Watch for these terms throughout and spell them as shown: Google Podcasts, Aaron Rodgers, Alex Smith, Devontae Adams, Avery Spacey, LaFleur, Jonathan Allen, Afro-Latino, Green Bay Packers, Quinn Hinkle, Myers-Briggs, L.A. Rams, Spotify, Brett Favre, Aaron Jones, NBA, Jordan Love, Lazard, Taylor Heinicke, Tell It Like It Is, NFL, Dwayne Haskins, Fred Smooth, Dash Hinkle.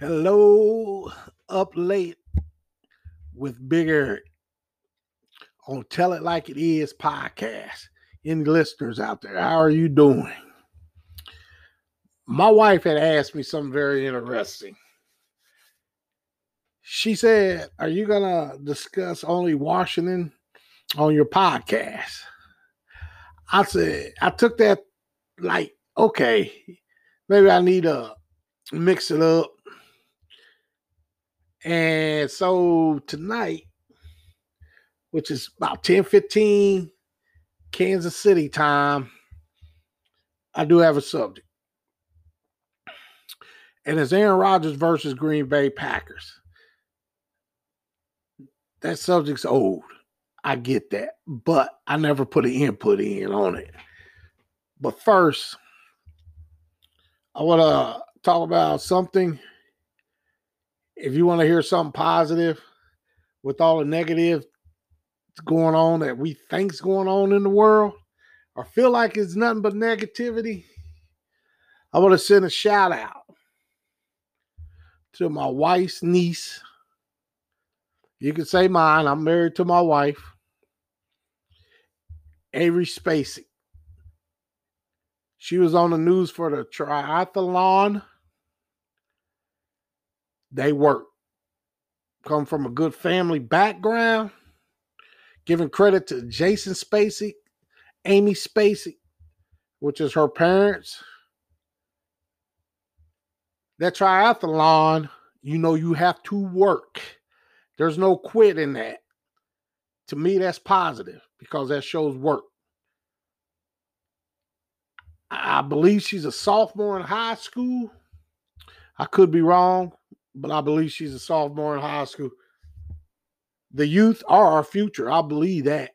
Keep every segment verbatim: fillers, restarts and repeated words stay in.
Hello, Up Late with Big Eric on Tell It Like It Is podcast. Any listeners out there, how are you doing? My wife had asked me something very interesting. She said, are you going to discuss only Washington on your podcast? I said, I took that like, okay, maybe I need to mix it up. And so tonight, which is about ten fifteen Kansas City time, I do have a subject. And it's Aaron Rodgers versus Green Bay Packers. That subject's old. I get that. But I never put an input in on it. But first, I want to talk about something. If you want to hear something positive with all the negative going on that we think's going on in the world, or feel like it's nothing but negativity, I want to send a shout out to my wife's niece. You can say mine. I'm married to my wife, Avery Spacey. She was on the news for the triathlon. They work, come from a good family background, giving credit to Jason Spacey, Amy Spacey, which is her parents. That triathlon, you know, you have to work. There's no quit in that. To me, that's positive because that shows work. I believe she's a sophomore in high school. I could be wrong. But I believe she's a sophomore in high school. The youth are our future. I believe that.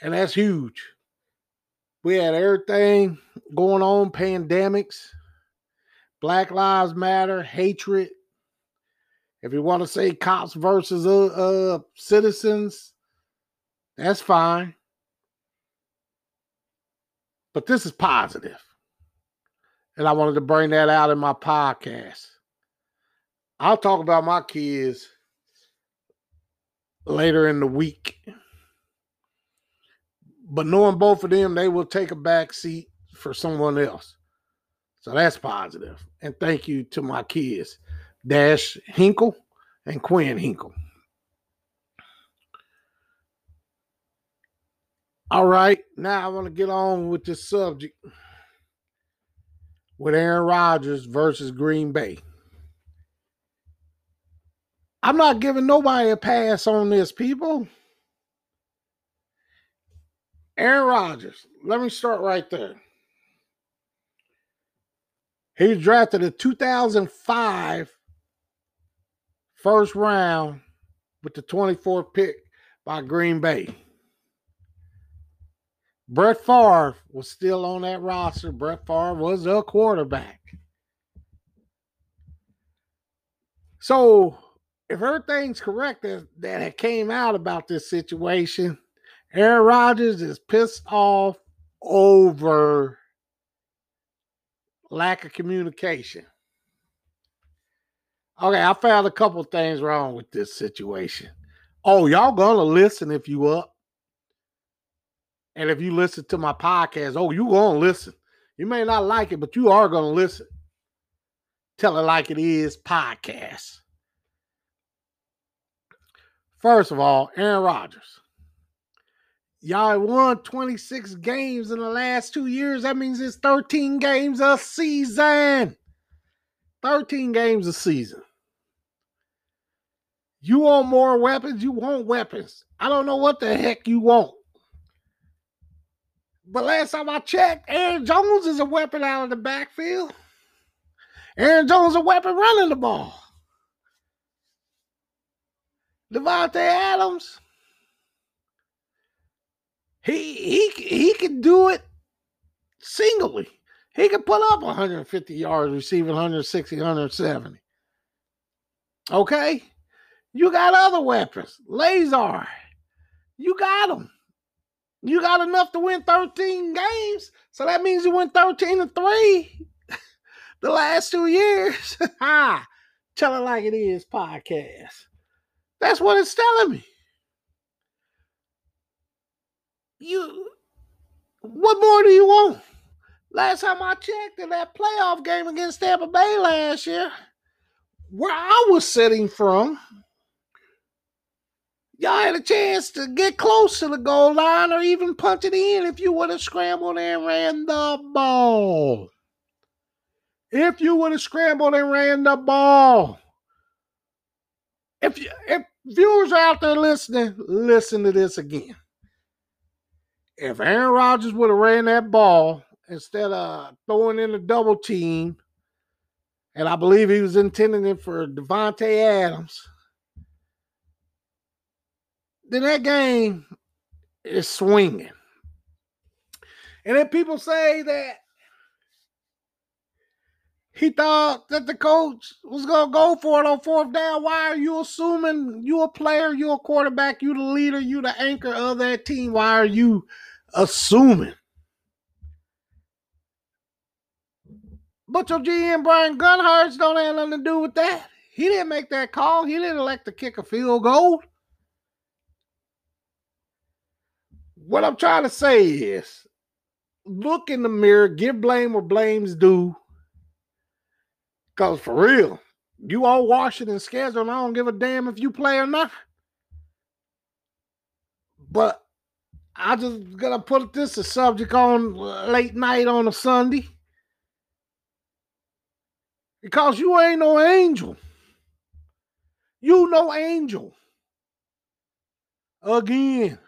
And that's huge. We had everything going on, pandemics, Black Lives Matter, hatred. If you want to say cops versus uh, uh, citizens, that's fine. But this is positive. And I wanted to bring that out in my podcast. I'll talk about my kids later in the week. But knowing both of them, they will take a back seat for someone else. So that's positive. And thank you to my kids, Dash Hinkle and Quinn Hinkle. All right, now I want to get on with this subject. With Aaron Rodgers versus Green Bay. I'm not giving nobody a pass on this, people. Aaron Rodgers, let me start right there. He was drafted in two thousand five first round with the twenty-fourth pick by Green Bay. Brett Favre was still on that roster. Brett Favre was a quarterback. So, if everything's correct that, that came out about this situation, Aaron Rodgers is pissed off over lack of communication. Okay, I found a couple things wrong with this situation. Oh, y'all gonna listen if you up. And if you listen to my podcast, oh, you're going to listen. You may not like it, but you are going to listen. Tell It Like It Is podcast. First of all, Aaron Rodgers. Y'all won twenty-six games in the last two years. That means it's thirteen games a season. thirteen games a season. You want more weapons? You want weapons. I don't know what the heck you want. But last time I checked, Aaron Jones is a weapon out of the backfield. Aaron Jones is a weapon running the ball. Devontae Adams, he he he can do it singly. He can put up one hundred fifty yards receiving, one hundred sixty, one hundred seventy. Okay? You got other weapons. Lazard, you got him. You got enough to win thirteen games, so that means you win thirteen to three. the last two years. Ha! Tell It Like It Is podcast. That's what it's telling me. You, what more do you want? Last time I checked, in that playoff game against Tampa Bay last year, where I was sitting from, y'all had a chance to get close to the goal line or even punch it in if you would have scrambled and ran the ball. If you would have scrambled and ran the ball. If you, if viewers are out there listening, listen to this again. If Aaron Rodgers would have ran that ball instead of throwing in a double team, and I believe he was intending it for Devontae Adams, then that game is swinging. And then people say that he thought that the coach was going to go for it on fourth down. Why are you assuming you're a player, you're a quarterback, you're the leader, you're the anchor of that team? Why are you assuming? But your G M, Brian Gutekunst, don't have nothing to do with that. He didn't make that call. He didn't elect to kick a field goal. What I'm trying to say is, look in the mirror, give blame where blame's due. Because for real, you all Washington schedule, and I don't give a damn if you play or not. But I just going to put this a subject on late night on a Sunday. Because you ain't no angel. You no angel. Again,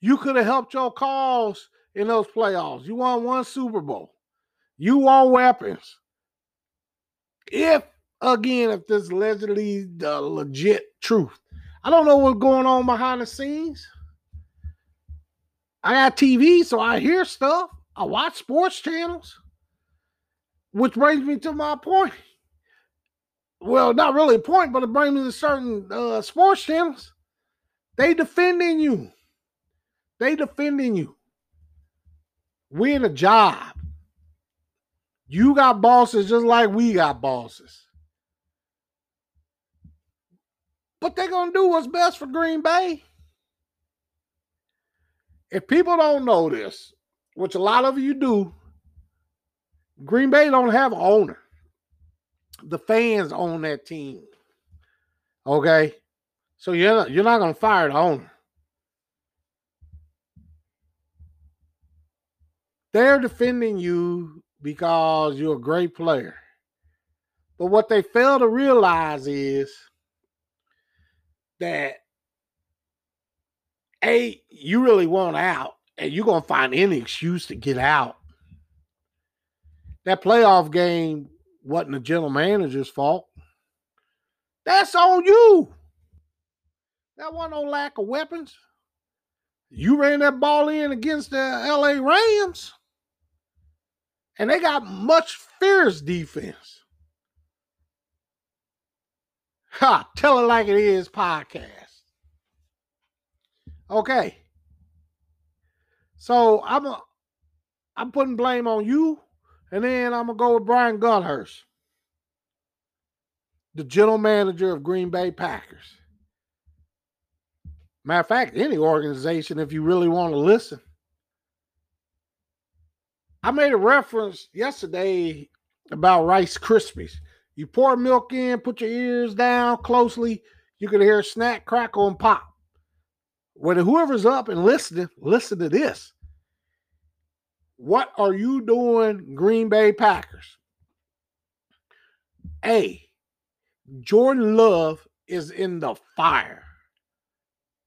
you could have helped your cause in those playoffs. You won one Super Bowl. You won weapons. If, again, if this allegedly the legit truth. I don't know what's going on behind the scenes. I got T V, so I hear stuff. I watch sports channels. Which brings me to my point. Well, not really a point, but it brings me to certain uh, sports channels. They defending you. They defending you. We in a job. You got bosses just like we got bosses. But they're going to do what's best for Green Bay. If people don't know this, which a lot of you do, Green Bay don't have an owner. The fans own that team. Okay? So you're not, you're not going to fire the owner. They're defending you because you're a great player. But what they fail to realize is that, A, you really want out, and you're going to find any excuse to get out. That playoff game wasn't the general manager's fault. That's on you. That wasn't no lack of weapons. You ran that ball in against the L A. Rams, and they got much fierce defense. Ha! Tell It Like It Is podcast. Okay. So I'm a, I'm putting blame on you. And then I'm going to go with Brian Gutekunst, the general manager of Green Bay Packers. Matter of fact, any organization, if you really want to listen. I made a reference yesterday about Rice Krispies. You pour milk in, put your ears down closely, you can hear snack, crackle, and pop. Whether whoever's up and listening, listen to this. What are you doing, Green Bay Packers? A, Jordan Love is in the fire.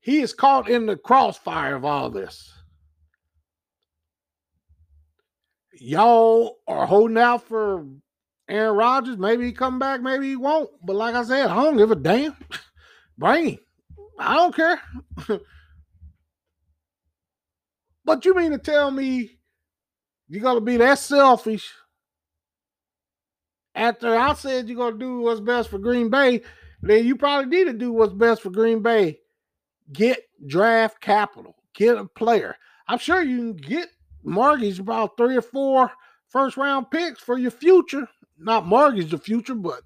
He is caught in the crossfire of all this. Y'all are holding out for Aaron Rodgers. Maybe he come back, maybe he won't. But like I said, I don't give a damn. Bring him. I don't care. But you mean to tell me you're going to be that selfish after I said you're going to do what's best for Green Bay? Then you probably need to do what's best for Green Bay. Get draft capital. Get a player. I'm sure you can get mortgage about three or four first round picks for your future. Not mortgage the future, but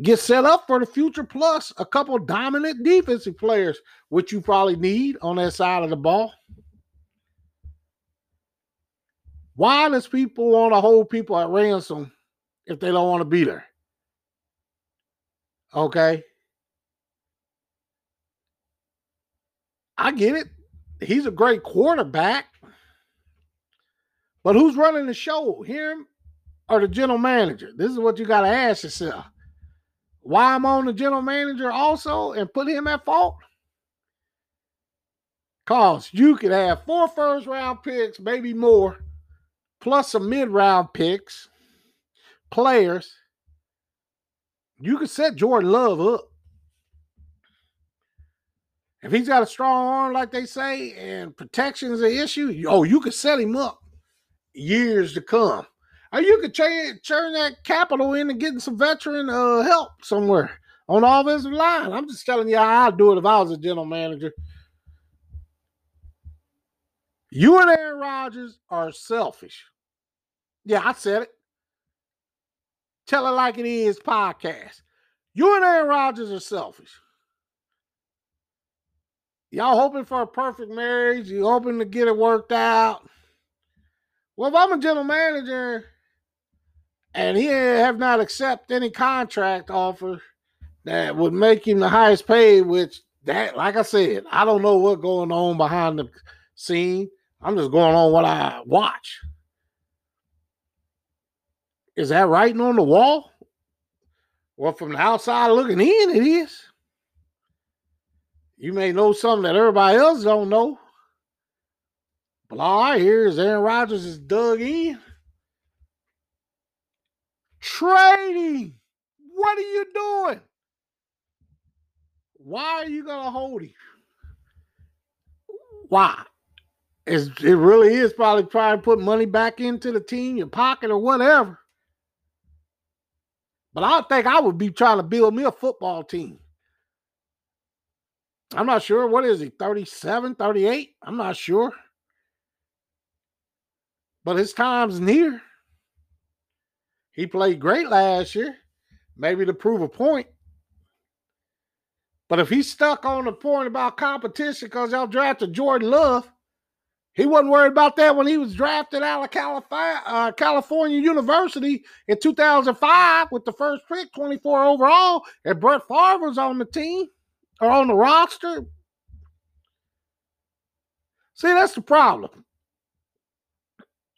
get set up for the future, plus a couple dominant defensive players, which you probably need on that side of the ball. Why does people want to hold people at ransom if they don't want to be there? Okay. I get it. He's a great quarterback. But who's running the show, him or the general manager? This is what you got to ask yourself. Why I'm on the general manager also and put him at fault? Because you could have four first-round picks, maybe more, plus some mid-round picks, players. You could set Jordan Love up. If he's got a strong arm, like they say, and protection is an issue, oh, you could set him up years to come. Or you could ch- churn that capital into getting some veteran uh, help somewhere on the offensive line. I'm just telling you how I'd do it if I was a general manager. You and Aaron Rodgers are selfish. Yeah, I said it. Tell It Like It Is podcast. You and Aaron Rodgers are selfish. Y'all hoping for a perfect marriage. You hoping to get it worked out. Well, if I'm a general manager and he have not accepted any contract offer that would make him the highest paid, which that, like I said, I don't know what's going on behind the scene. I'm just going on what I watch. Is that writing on the wall? Well, from the outside looking in, it is. You may know something that everybody else don't know. But all I hear is Aaron Rodgers is dug in. Trading. What are you doing? Why are you going to hold him? Why? It's, it really is probably trying to put money back into the team, your pocket, or whatever. But I think I would be trying to build me a football team. I'm not sure. What is he, thirty-seven, thirty-eight? I'm not sure. But his time's near. He played great last year, maybe to prove a point. But if he's stuck on the point about competition because y'all drafted Jordan Love, he wasn't worried about that when he was drafted out of California, uh, California University in two thousand five with the first pick, twenty-four overall, and Brett Favre was on the team or on the roster. See, that's the problem.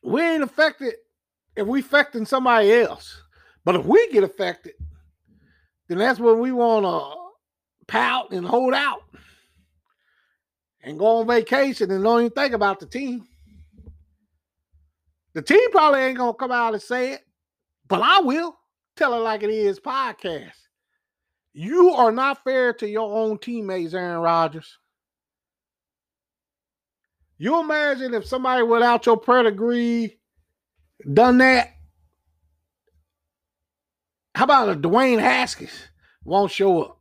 We ain't affected if we affecting somebody else. But if we get affected, then that's when we want to pout and hold out and go on vacation and don't even think about the team. The team probably ain't going to come out and say it, but I will. Tell It Like It Is podcast. You are not fair to your own teammates, Aaron Rodgers. You imagine if somebody without your pedigree done that? How about if Dwayne Haskins won't show up?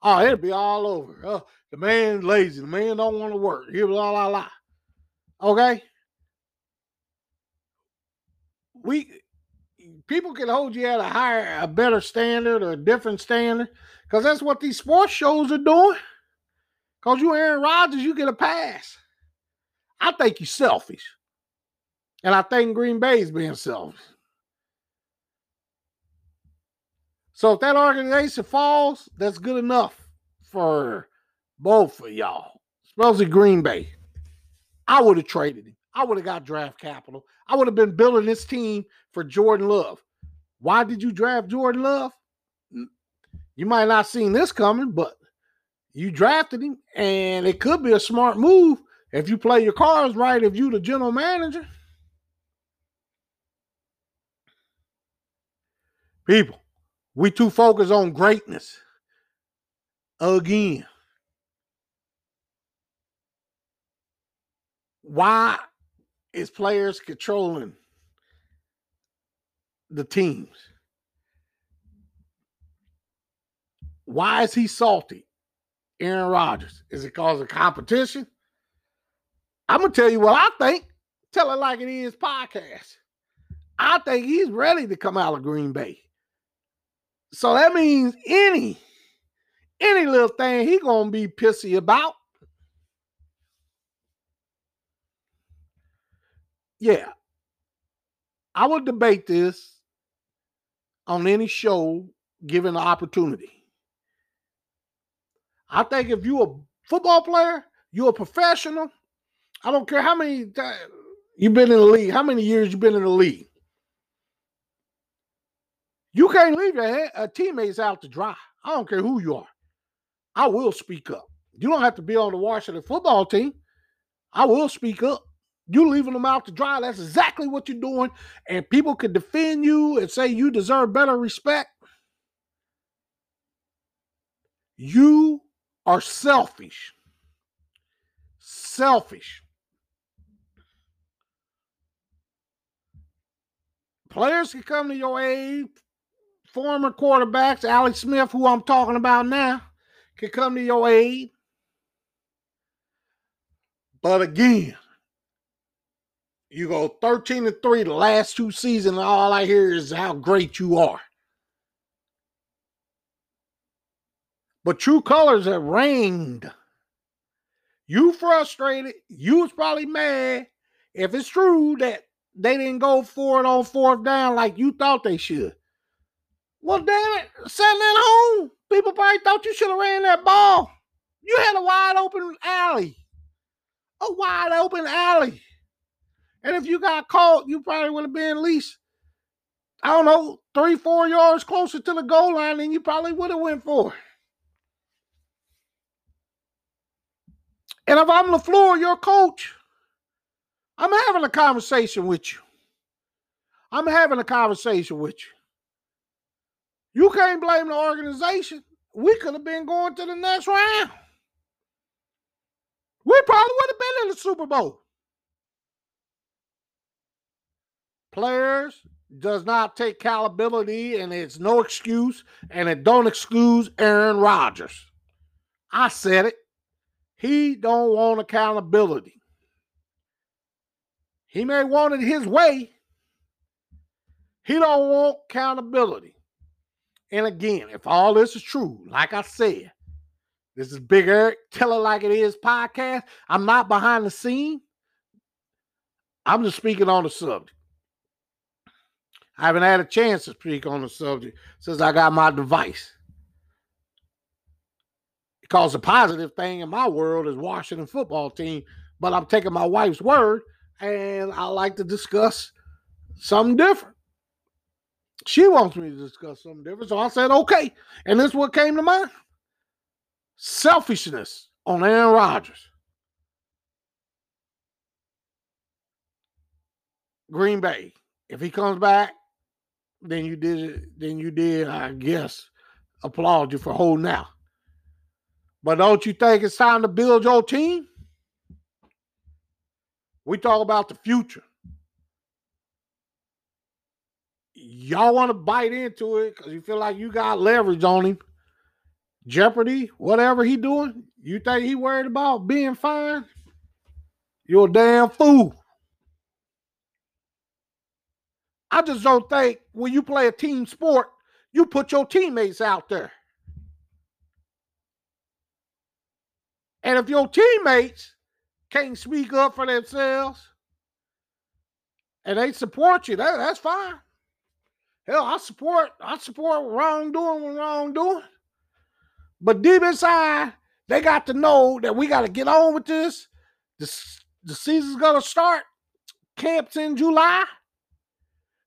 Oh, it'll be all over. Oh, the man's lazy. The man don't want to work. He'll blah, blah, blah. Okay? We, people can hold you at a higher, a better standard or a different standard because that's what these sports shows are doing. Because you Aaron Rodgers, you get a pass. I think you're selfish. And I think Green Bay's being selfish. So if that organization falls, that's good enough for both of y'all. Especially Green Bay. I would have traded him. I would have got draft capital. I would have been building this team for Jordan Love. Why did you draft Jordan Love? You might not have seen this coming, but you drafted him, and it could be a smart move. If you play your cards right, if you the general manager. People, we too focus on greatness. Again. Why is players controlling the teams? Why is he salty? Aaron Rodgers. Is it because of competition? I'm going to tell you what I think. Tell It Like It Is podcast. I think he's ready to come out of Green Bay. So that means any, any little thing he going to be pissy about. Yeah. I would debate this on any show given the opportunity. I think if you're a football player, you're a professional, I don't care how many times you've been in the league, how many years you've been in the league. You can't leave your uh, teammates out to dry. I don't care who you are. I will speak up. You don't have to be on the Washington football team. I will speak up. You leaving them out to dry, that's exactly what you're doing. And people could defend you and say you deserve better respect. You are selfish. Selfish. Players can come to your aid. Former quarterbacks, Alex Smith, who I'm talking about now, can come to your aid. But again, you go thirteen and three the last two seasons, and all I hear is how great you are. But true colors have reigned. You frustrated. You was probably mad if it's true that they didn't go for it on fourth down like you thought they should. Well, damn it, sitting at home, people probably thought you should have ran that ball. You had a wide open alley. A wide open alley. And if you got caught, you probably would have been at least, I don't know, three, four yards closer to the goal line than you probably would have went for. And if I'm LaFleur, your coach, I'm having a conversation with you. I'm having a conversation with you. You can't blame the organization. We could have been going to the next round. We probably would have been in the Super Bowl. Players does not take accountability, and it's no excuse, and it don't excuse Aaron Rodgers. I said it. He don't want accountability. He may want it his way. He don't want accountability. And again, if all this is true, like I said, this is Big Eric, Tell It Like It Is podcast. I'm not behind the scene. I'm just speaking on the subject. I haven't had a chance to speak on the subject since I got my device. Because the positive thing in my world is Washington football team, but I'm taking my wife's word, and I like to discuss something different. She wants me to discuss something different, so I said, okay. And this is what came to mind. Selfishness on Aaron Rodgers. Green Bay. If he comes back, Then you did, then you did, I guess, applaud you for holding out. But don't you think it's time to build your team? We talk about the future. Y'all want to bite into it because you feel like you got leverage on him. Jeopardy, whatever he doing, you think he worried about being fined? You're a damn fool. I just don't think when you play a team sport, you put your teammates out there. And if your teammates can't speak up for themselves and they support you, that, that's fine. Hell, I support, I support wrongdoing when wrongdoing. But deep inside, they got to know that we got to get on with this. The, the season's going to start. Camp's in July.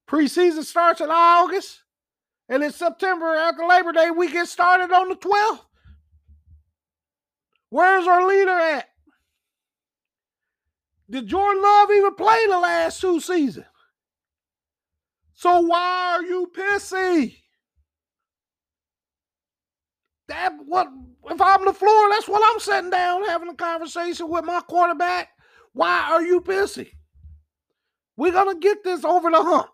Preseason starts in August, and in September, after Labor Day, we get started on the twelfth. Where's our leader at? Did Jordan Love even play the last two seasons? So why are you pissy? That what if I'm LaFleur, that's what I'm sitting down having a conversation with my quarterback. Why are you pissy? We're gonna get this over the hump.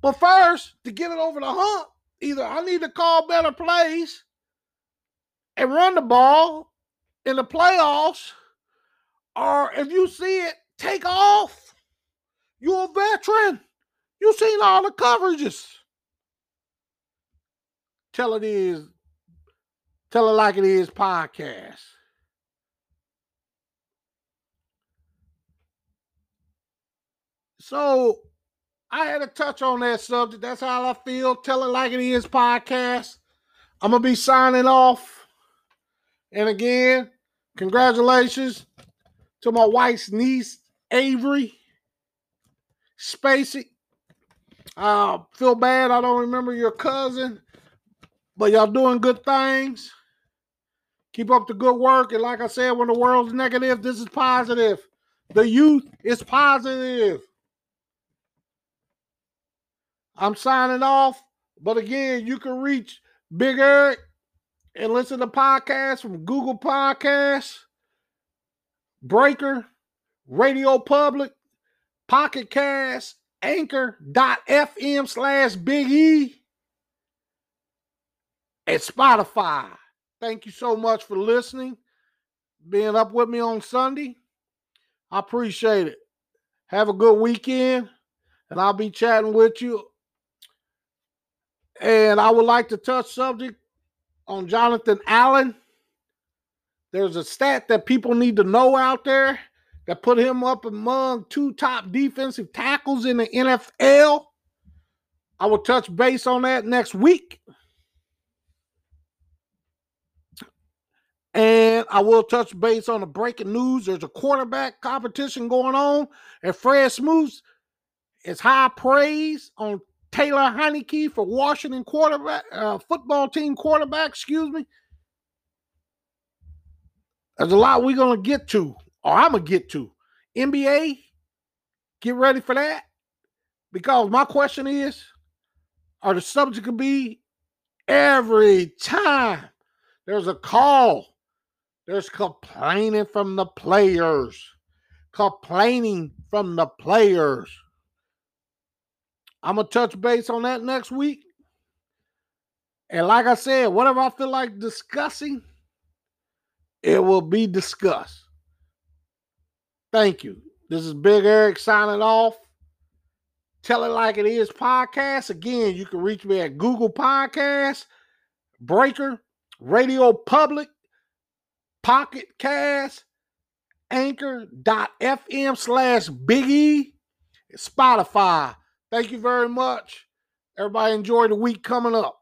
But first, to get it over the hump, either I need to call better plays and run the ball in the playoffs, or if you see it, Take off. You're a veteran. You've seen all the coverages. Tell it is. Tell it like it is podcast. So I had to touch on that subject. That's how I feel. Tell it like it is podcast. I'm going to be signing off. And again, congratulations to my wife's niece, Avery Spacey. I feel bad I don't remember your cousin, but y'all doing good things. Keep up the good work. And like I said, when the world's negative, this is positive. The youth is positive. I'm signing off, but again, you can reach Big Eric and listen to podcasts from Google Podcasts, Breaker, Radio Public, Pocket Cast, Anchor dot f m slash Big E, and Spotify. Thank you so much for listening, being up with me on Sunday. I appreciate it. Have a good weekend, and I'll be chatting with you. And I would like to touch subject on Jonathan Allen. There's a stat that people need to know out there that put him up among two top defensive tackles in the N F L. I will touch base on that next week. And I will touch base on the breaking news. There's a quarterback competition going on. And Fred Smooth is high praise on Taylor Heinicke for Washington quarterback, uh, football team quarterback, excuse me. There's a lot we're going to get to, or I'm going to get to. N B A, get ready for that. Because my question is, or the subject could be, every time there's a call, there's complaining from the players. Complaining from the players. I'm going to touch base on that next week. And like I said, whatever I feel like discussing, it will be discussed. Thank you. This is Big Eric signing off. Tell It Like It Is podcast. Again, you can reach me at Google Podcasts, Breaker, Radio Public, Pocket Cast, Anchor dot f m slash Big E, Spotify. Thank you very much. Everybody enjoy the week coming up.